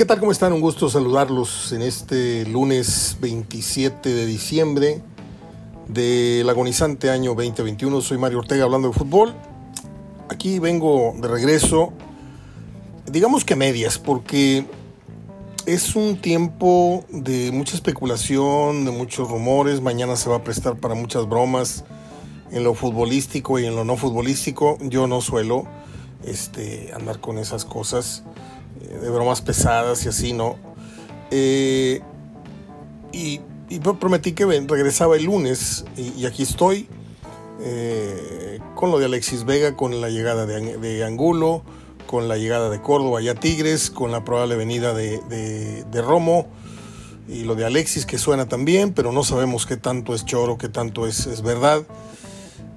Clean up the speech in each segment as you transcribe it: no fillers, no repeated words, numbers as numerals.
¿Qué tal? ¿Cómo están? Un gusto saludarlos en este lunes 27 de diciembre del agonizante año 2021. Soy Mario Ortega hablando de fútbol. Aquí vengo de regreso, digamos que medias, porque es un tiempo de mucha especulación, de muchos rumores. Mañana se va a prestar para muchas bromas en lo futbolístico y en lo no futbolístico. Yo no suelo andar con esas cosas de bromas pesadas y así, ¿no? Y prometí que regresaba el lunes y aquí estoy con lo de Alexis Vega, con la llegada de Angulo, con la llegada de Córdoba y a Tigres, con la probable venida de Romo y lo de Alexis que suena también, pero no sabemos qué tanto es choro, qué tanto es verdad.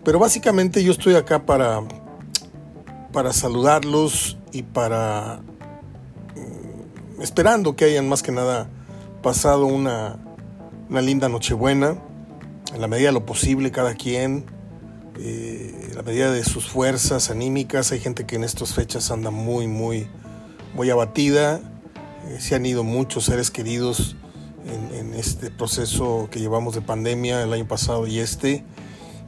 Pero básicamente yo estoy acá para saludarlos y para esperando que hayan más que nada pasado una linda Nochebuena, en la medida de lo posible cada quien, en la medida de sus fuerzas anímicas. Hay gente que en estas fechas anda muy abatida, se han ido muchos seres queridos en este proceso que llevamos de pandemia el año pasado y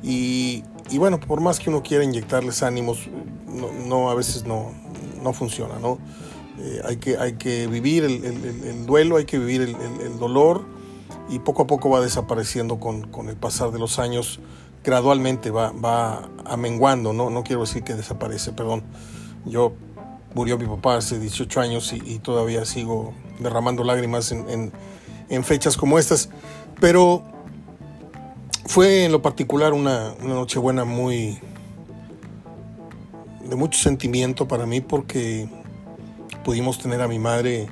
y bueno, por más que uno quiera inyectarles ánimos, no a veces no funciona, ¿no? Hay que vivir el duelo, hay que vivir el dolor. Y poco a poco va desapareciendo con el pasar de los años. Gradualmente va amenguando, ¿no? No quiero decir que desaparece, perdón. Murió mi papá hace 18 años y todavía sigo derramando lágrimas en fechas como estas. Pero fue en lo particular una Nochebuena de mucho sentimiento para mí, porque pudimos tener a mi madre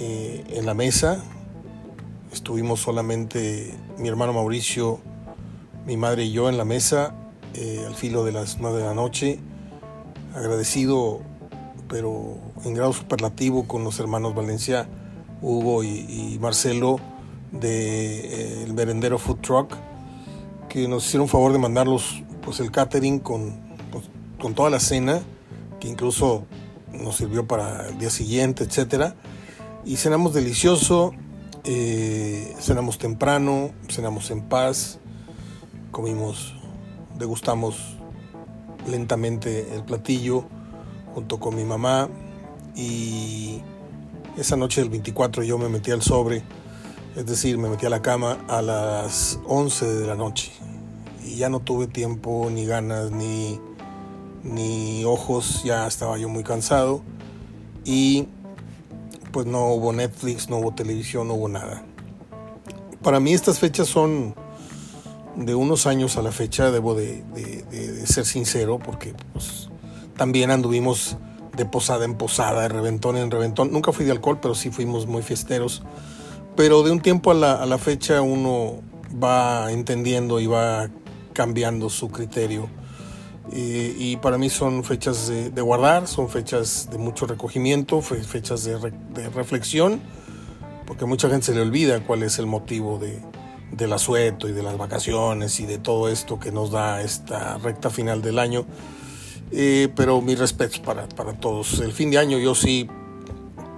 en la mesa. Estuvimos solamente mi hermano Mauricio, mi madre y yo en la mesa al filo de las 9 de la noche. Agradecido, pero en grado superlativo, con los hermanos Valencia, Hugo y Marcelo de el Merendero Food Truck, que nos hicieron favor de mandarlos pues el catering con toda la cena, que incluso nos sirvió para el día siguiente, etcétera. Y cenamos delicioso. Cenamos temprano, cenamos en paz, comimos, degustamos lentamente el platillo junto con mi mamá. Y esa noche del 24 yo me metí al sobre, es decir, me metí a la cama a las 11 de la noche y ya no tuve tiempo, ni ganas, ni ojos. Ya estaba yo muy cansado y pues no hubo Netflix, no hubo televisión, no hubo nada. Para mí estas fechas son de unos años a la fecha, debo de ser sincero, porque pues, también anduvimos de posada en posada, de reventón en reventón. Nunca fui de alcohol, pero sí fuimos muy fiesteros. Pero de un tiempo a la fecha uno va entendiendo y va cambiando su criterio. Y para mí son fechas de guardar, son fechas de mucho recogimiento, fechas de reflexión, porque a mucha gente se le olvida cuál es el motivo del asueto y de las vacaciones y de todo esto que nos da esta recta final del año. Pero mis respetos para todos. El fin de año yo sí,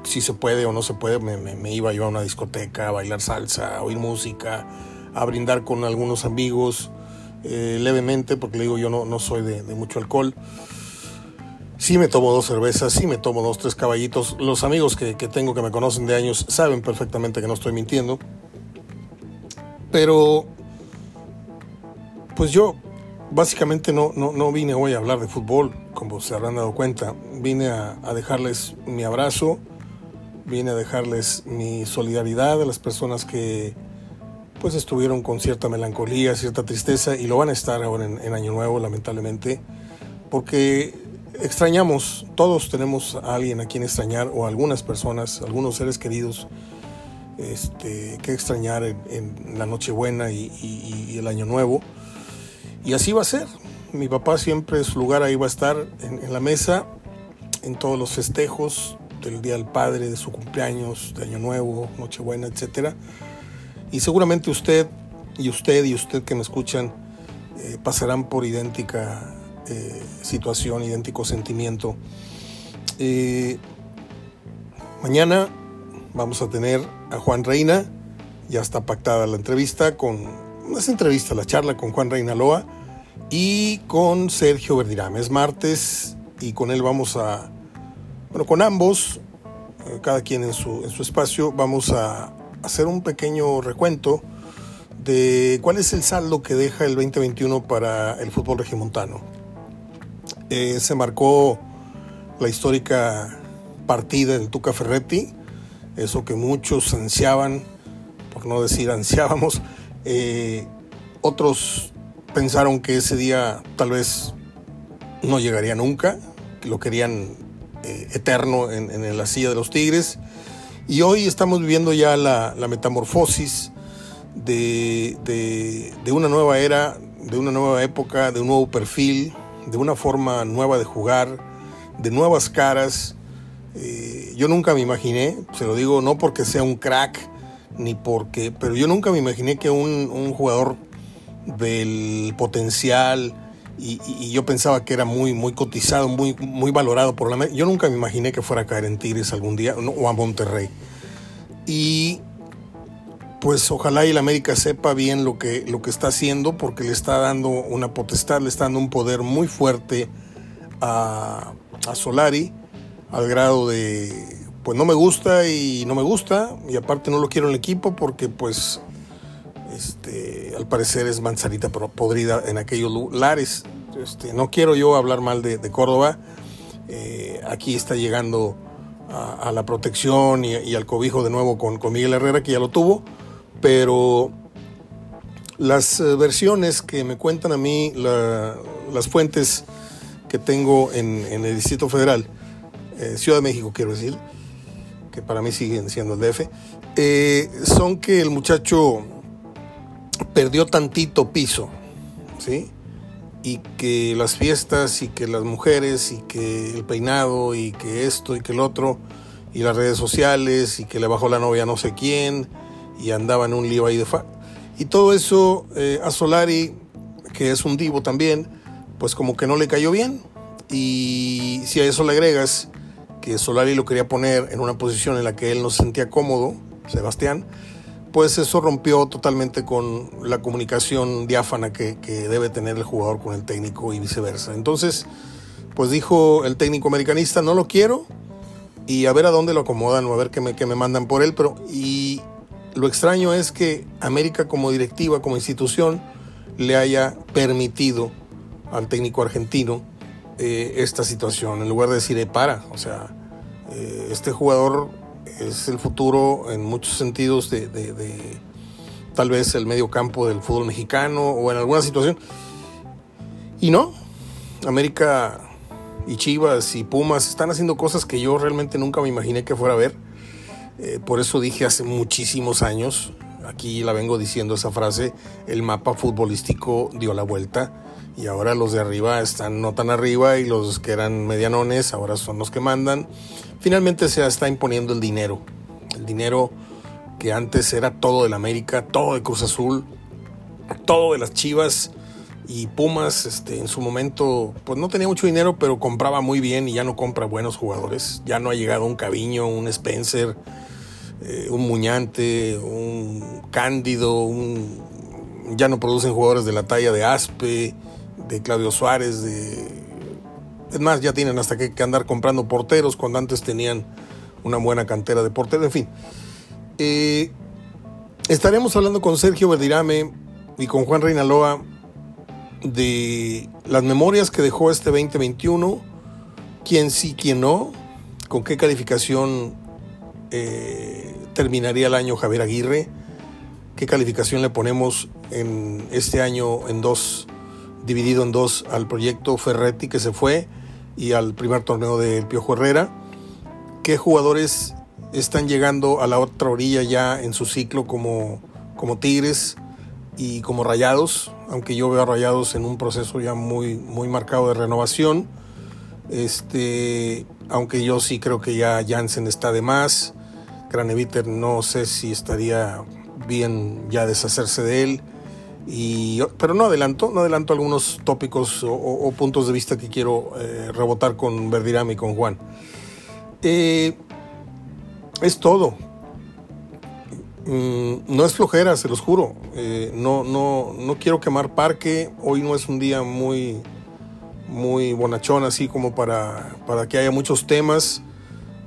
si se puede o no se puede, me iba yo a una discoteca a bailar salsa, a oír música, a brindar con algunos amigos. Levemente, porque le digo, yo no soy de mucho alcohol. Sí me tomo 2 cervezas, sí me tomo 2-3 caballitos. Los amigos que tengo, que me conocen de años, saben perfectamente que no estoy mintiendo. Pero pues yo básicamente no vine hoy a hablar de fútbol, como se habrán dado cuenta. Vine a dejarles mi abrazo, vine a dejarles mi solidaridad a las personas que pues estuvieron con cierta melancolía, cierta tristeza, y lo van a estar ahora en Año Nuevo, lamentablemente, porque extrañamos, todos tenemos a alguien a quien extrañar, o a algunas personas, a algunos seres queridos que extrañar en la Nochebuena y el Año Nuevo, y así va a ser. Mi papá siempre, su lugar ahí va a estar, en la mesa, en todos los festejos, del Día del Padre, de su cumpleaños, de Año Nuevo, Nochebuena, etcétera. Y seguramente usted que me escuchan pasarán por idéntica situación, idéntico sentimiento. Mañana vamos a tener a Juan Reina. Ya está pactada la entrevista la charla con Juan Reynaloa y con Sergio Verdirame. Es martes y con él con ambos, cada quien en su espacio, vamos a hacer un pequeño recuento de cuál es el saldo que deja el 2021 para el fútbol regiomontano. Se marcó la histórica partida del Tuca Ferretti, eso que muchos ansiaban, por no decir ansiábamos. Otros pensaron que ese día tal vez no llegaría nunca, que lo querían eterno en la silla de los Tigres. Y hoy estamos viviendo ya la metamorfosis de una nueva era, de una nueva época, de un nuevo perfil, de una forma nueva de jugar, de nuevas caras. Yo nunca me imaginé, se lo digo no porque sea un crack, pero yo nunca me imaginé que un jugador del potencial, y yo pensaba que era muy, muy cotizado, muy, muy valorado por la... Yo nunca me imaginé que fuera a caer en Tigres algún día, o a Monterrey. Y pues ojalá y la América sepa bien lo que está haciendo, porque le está dando una potestad, le está dando un poder muy fuerte a Solari, al grado de... pues no me gusta, y aparte no lo quiero en el equipo porque pues al parecer es manzanita podrida en aquellos lugares. No quiero yo hablar mal de Córdoba. Aquí está llegando a la protección y al cobijo de nuevo con Miguel Herrera, que ya lo tuvo, pero las versiones que me cuentan a mí las fuentes que tengo en el Distrito Federal, Ciudad de México quiero decir, que para mí siguen siendo el DF, son que el muchacho perdió tantito piso, ¿sí? Y que las fiestas, y que las mujeres, y que el peinado, y que esto, y que el otro, y las redes sociales, y que le bajó la novia no sé quién, y andaba en un lío ahí y todo eso a Solari, que es un divo también, pues como que no le cayó bien. Y si a eso le agregas que Solari lo quería poner en una posición en la que él no se sentía cómodo, Sebastián, pues eso rompió totalmente con la comunicación diáfana que debe tener el jugador con el técnico y viceversa. Entonces, pues dijo el técnico americanista, no lo quiero, y a ver a dónde lo acomodan o a ver qué me mandan por él. Pero y lo extraño es que América como directiva, como institución, le haya permitido al técnico argentino esta situación, en lugar de decir este jugador es el futuro en muchos sentidos de tal vez el medio campo del fútbol mexicano o en alguna situación. Y no, América y Chivas y Pumas están haciendo cosas que yo realmente nunca me imaginé que fuera a ver. Por eso dije hace muchísimos años, aquí la vengo diciendo esa frase, el mapa futbolístico dio la vuelta. Y ahora los de arriba están no tan arriba, y los que eran medianones ahora son los que mandan. Finalmente se está imponiendo el dinero. El dinero que antes era todo del América, todo de Cruz Azul, todo de las Chivas y Pumas. En su momento pues no tenía mucho dinero, pero compraba muy bien, y ya no compra buenos jugadores. Ya no ha llegado un Caviño, un Spencer, un Muñante, un Cándido, ya no producen jugadores de la talla de Aspe, de Claudio Suárez, es más, ya tienen hasta que andar comprando porteros cuando antes tenían una buena cantera de porteros. En fin, estaremos hablando con Sergio Verdirame y con Juan Reynaloa de las memorias que dejó este 2021, quién sí, quién no, con qué calificación terminaría el año Javier Aguirre, qué calificación le ponemos en este año dividido en dos al proyecto Ferretti que se fue y al primer torneo del Piojo Herrera. ¿Qué jugadores están llegando a la otra orilla ya en su ciclo como Tigres y como Rayados? Aunque yo veo a Rayados en un proceso ya muy, muy marcado de renovación. Aunque yo sí creo que ya Jansen está de más. Kranevíter no sé si estaría bien ya deshacerse de él. Pero no adelanto algunos tópicos o puntos de vista que quiero rebotar con Verdirame y con Juan. Es todo. No es flojera, se los juro. No quiero quemar parque. Hoy no es un día muy, muy bonachón, así como para que haya muchos temas.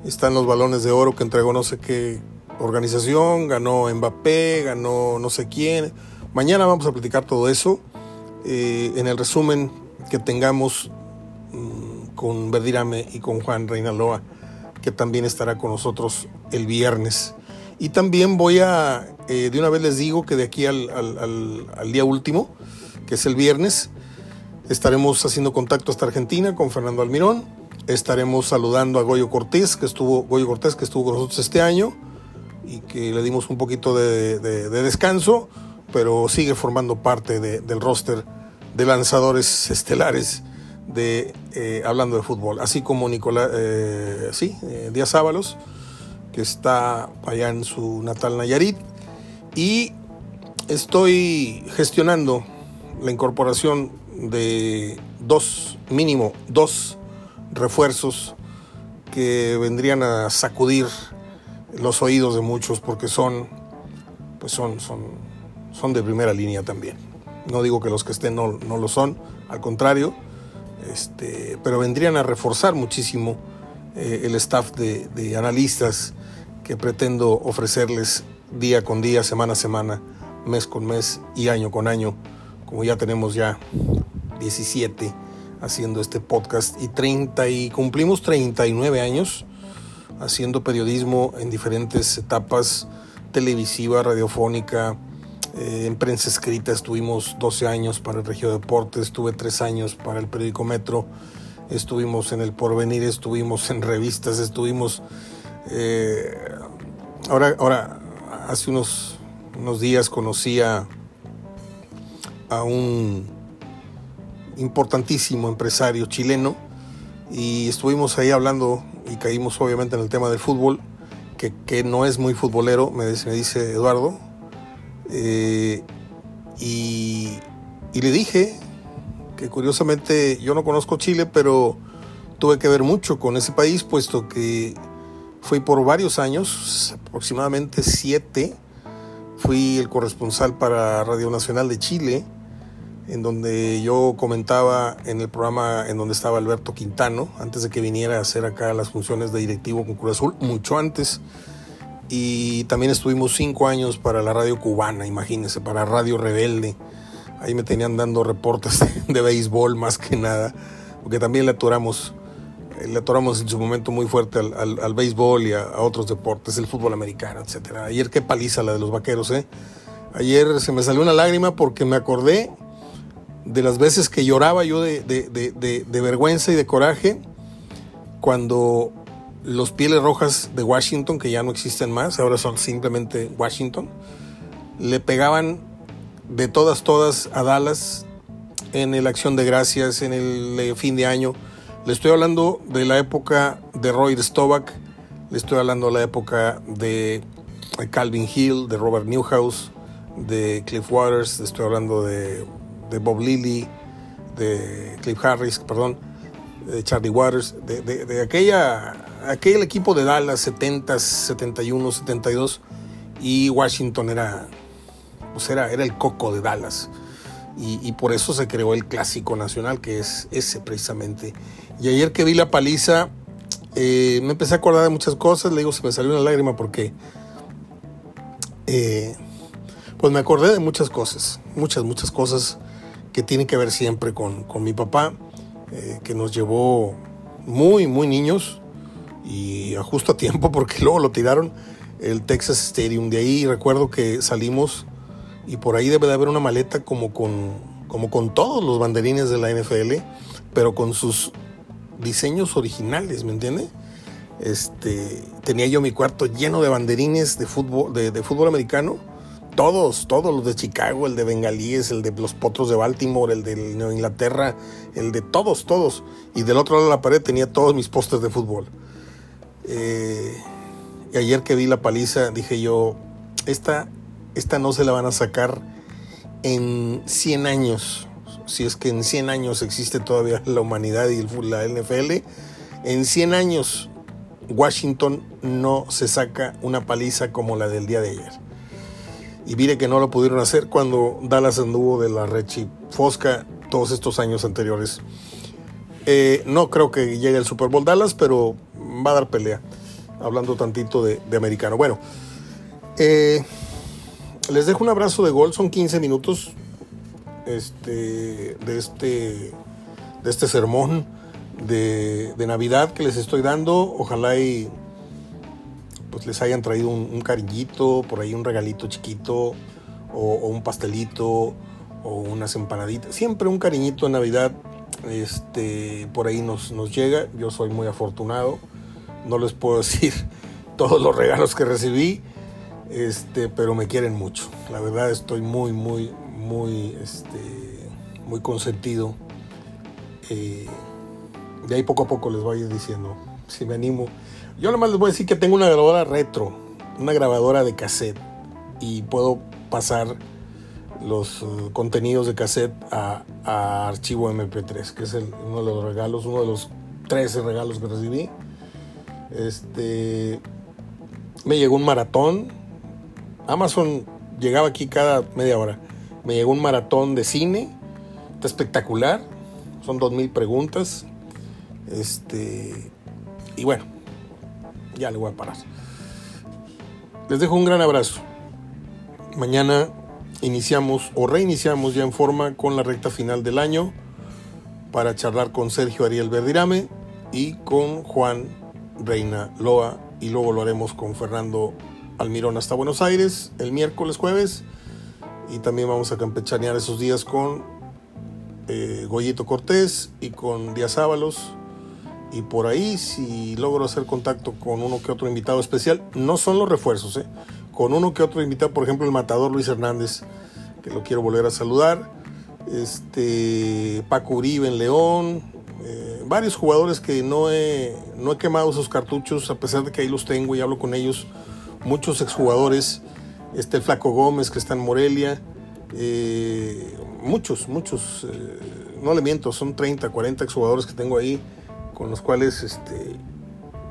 Están los balones de oro que entregó no sé qué organización, ganó Mbappé, ganó no sé quién. Mañana vamos a platicar todo eso. En el resumen que tengamos con Verdirame y con Juan Reynaloa, que también estará con nosotros el viernes. Y también voy a, de una vez les digo que de aquí al día último, que es el viernes, estaremos haciendo contacto hasta Argentina con Fernando Almirón. Estaremos saludando a Goyo Cortés, que estuvo con nosotros este año y que le dimos un poquito de descanso, pero sigue formando parte del roster de lanzadores estelares de Hablando de Fútbol, así como Nicola, Díaz Ábalos, que está allá en su natal Nayarit, y estoy gestionando la incorporación de dos refuerzos que vendrían a sacudir los oídos de muchos, porque son de primera línea también. No digo que los que estén no lo son, al contrario, pero vendrían a reforzar muchísimo el staff de analistas que pretendo ofrecerles día con día, semana a semana, mes con mes y año con año, como ya tenemos ya 17 haciendo este podcast y cumplimos 39 años haciendo periodismo en diferentes etapas, televisiva, radiofónica, en prensa escrita. Estuvimos 12 años para el Regio Deportes, estuve 3 años para el periódico Metro, estuvimos en El Porvenir, estuvimos en revistas, estuvimos... Ahora, hace unos días conocí a un importantísimo empresario chileno y estuvimos ahí hablando y caímos obviamente en el tema del fútbol, que no es muy futbolero, me dice Eduardo, y le dije que curiosamente yo no conozco Chile, pero tuve que ver mucho con ese país, puesto que fui por varios años, aproximadamente 7, fui el corresponsal para Radio Nacional de Chile, en donde yo comentaba en el programa en donde estaba Alberto Quintano, antes de que viniera a hacer acá las funciones de directivo con Cruz Azul, mucho antes. Y también estuvimos 5 años para la radio cubana, imagínense, para Radio Rebelde. Ahí me tenían dando reportes de béisbol más que nada, porque también le atoramos en su momento muy fuerte al béisbol y a otros deportes, el fútbol americano, etcétera. Ayer qué paliza la de los Vaqueros, ¿eh? Ayer se me salió una lágrima porque me acordé de las veces que lloraba yo de vergüenza y de coraje cuando los Pieles Rojas de Washington, que ya no existen más, ahora son simplemente Washington, le pegaban de todas a Dallas en el Acción de Gracias, en el fin de año. Le estoy hablando de la época de Roy Staubach, le estoy hablando de la época de Calvin Hill, de Robert Newhouse, de Cliff Waters, le estoy hablando de Bob Lilly, de Cliff Harris, perdón, de Charlie Waters, de aquel equipo de Dallas, 70, 71, 72, y Washington era el coco de Dallas, y por eso se creó el clásico nacional, que es ese precisamente. Y ayer que vi la paliza, me empecé a acordar de muchas cosas, le digo, se me salió una lágrima porque... pues me acordé de muchas cosas que tienen que ver siempre con mi papá, que nos llevó muy, muy niños y a justo a tiempo, porque luego lo tiraron el Texas Stadium. De ahí recuerdo que salimos y por ahí debe de haber una maleta como con todos los banderines de la NFL, pero con sus diseños originales, ¿me entiende? Tenía yo mi cuarto lleno de banderines de fútbol americano. Todos los de Chicago, el de bengalíes, el de los potros de Baltimore, el de Nueva Inglaterra, el de todos. Y del otro lado de la pared tenía todos mis pósters de fútbol. Y ayer que vi la paliza, dije yo, esta no se la van a sacar en 100 años. Si es que en 100 años existe todavía la humanidad y la NFL, en 100 años Washington no se saca una paliza como la del día de ayer. Y mire que no lo pudieron hacer cuando Dallas anduvo de la rechifosca todos estos años anteriores. No creo que llegue al Super Bowl Dallas, pero va a dar pelea. Hablando tantito de americano. Bueno, les dejo un abrazo de gol. Son 15 minutos de este sermón de Navidad que les estoy dando. Ojalá y pues les hayan traído un cariñito, por ahí un regalito chiquito o un pastelito o unas empanaditas. Siempre un cariñito en Navidad por ahí nos llega. Yo soy muy afortunado. No les puedo decir todos los regalos que recibí, pero me quieren mucho. La verdad estoy muy, muy, muy, muy consentido. De ahí poco a poco les voy a ir diciendo, si me animo. Yo nomás les voy a decir que tengo una grabadora retro, una grabadora de cassette, y puedo pasar los contenidos de cassette a archivo MP3, que es uno de los regalos, uno de los 13 regalos que recibí. Me llegó un maratón. Amazon llegaba aquí cada media hora. Me llegó un maratón de cine. Está espectacular. Son 2000 preguntas. Y bueno, ya le voy a parar. Les dejo un gran abrazo. Mañana iniciamos o reiniciamos ya en forma con la recta final del año para charlar con Sergio Ariel Verdirame y con Juan Reynaloa, y luego lo haremos con Fernando Almirón hasta Buenos Aires el miércoles, jueves, y también vamos a campechanear esos días con Goyito Cortés y con Díaz Ábalos, y por ahí si logro hacer contacto con uno que otro invitado especial, no son los refuerzos, con uno que otro invitado, por ejemplo el matador Luis Hernández, que lo quiero volver a saludar, Paco Uribe en León, varios jugadores que no he quemado sus cartuchos, a pesar de que ahí los tengo y hablo con ellos, muchos exjugadores, el Flaco Gómez que está en Morelia, muchos, no le miento, son 30, 40 exjugadores que tengo ahí, con los cuales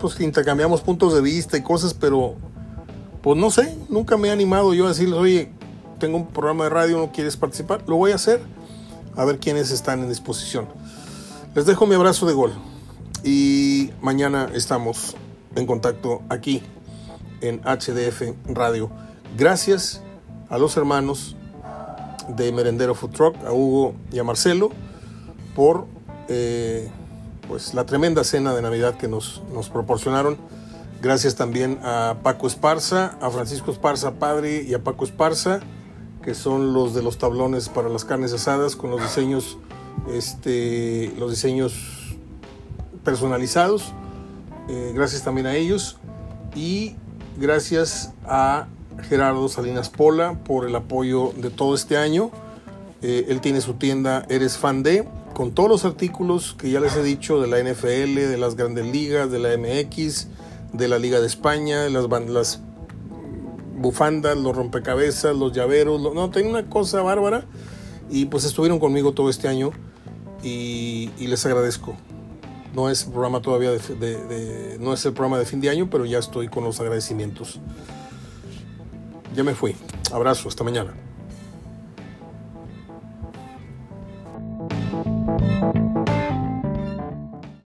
pues intercambiamos puntos de vista y cosas, pero pues no sé, nunca me he animado yo a decirles, oye, tengo un programa de radio, ¿no quieres participar? Lo voy a hacer, a ver quiénes están en disposición. Les dejo mi abrazo de gol y mañana estamos en contacto aquí en HDF Radio. Gracias a los hermanos de Merendero Food Truck, a Hugo y a Marcelo, por pues la tremenda cena de Navidad que nos proporcionaron. Gracias también a Paco Esparza, a Francisco Esparza padre y a Paco Esparza, que son los de los tablones para las carnes asadas con los diseños personalizados, gracias también a ellos, y gracias a Gerardo Salinas Pola por el apoyo de todo este año. Él tiene su tienda Eres Fan de, con todos los artículos que ya les he dicho de la NFL, de las Grandes Ligas, de la MX, de la Liga de España, las bufandas, los rompecabezas, los llaveros, no, tiene una cosa bárbara, y pues estuvieron conmigo todo este año. Y les agradezco. No es programa todavía no es el programa de fin de año, pero ya estoy con los agradecimientos. Ya me fui. Abrazo, hasta mañana.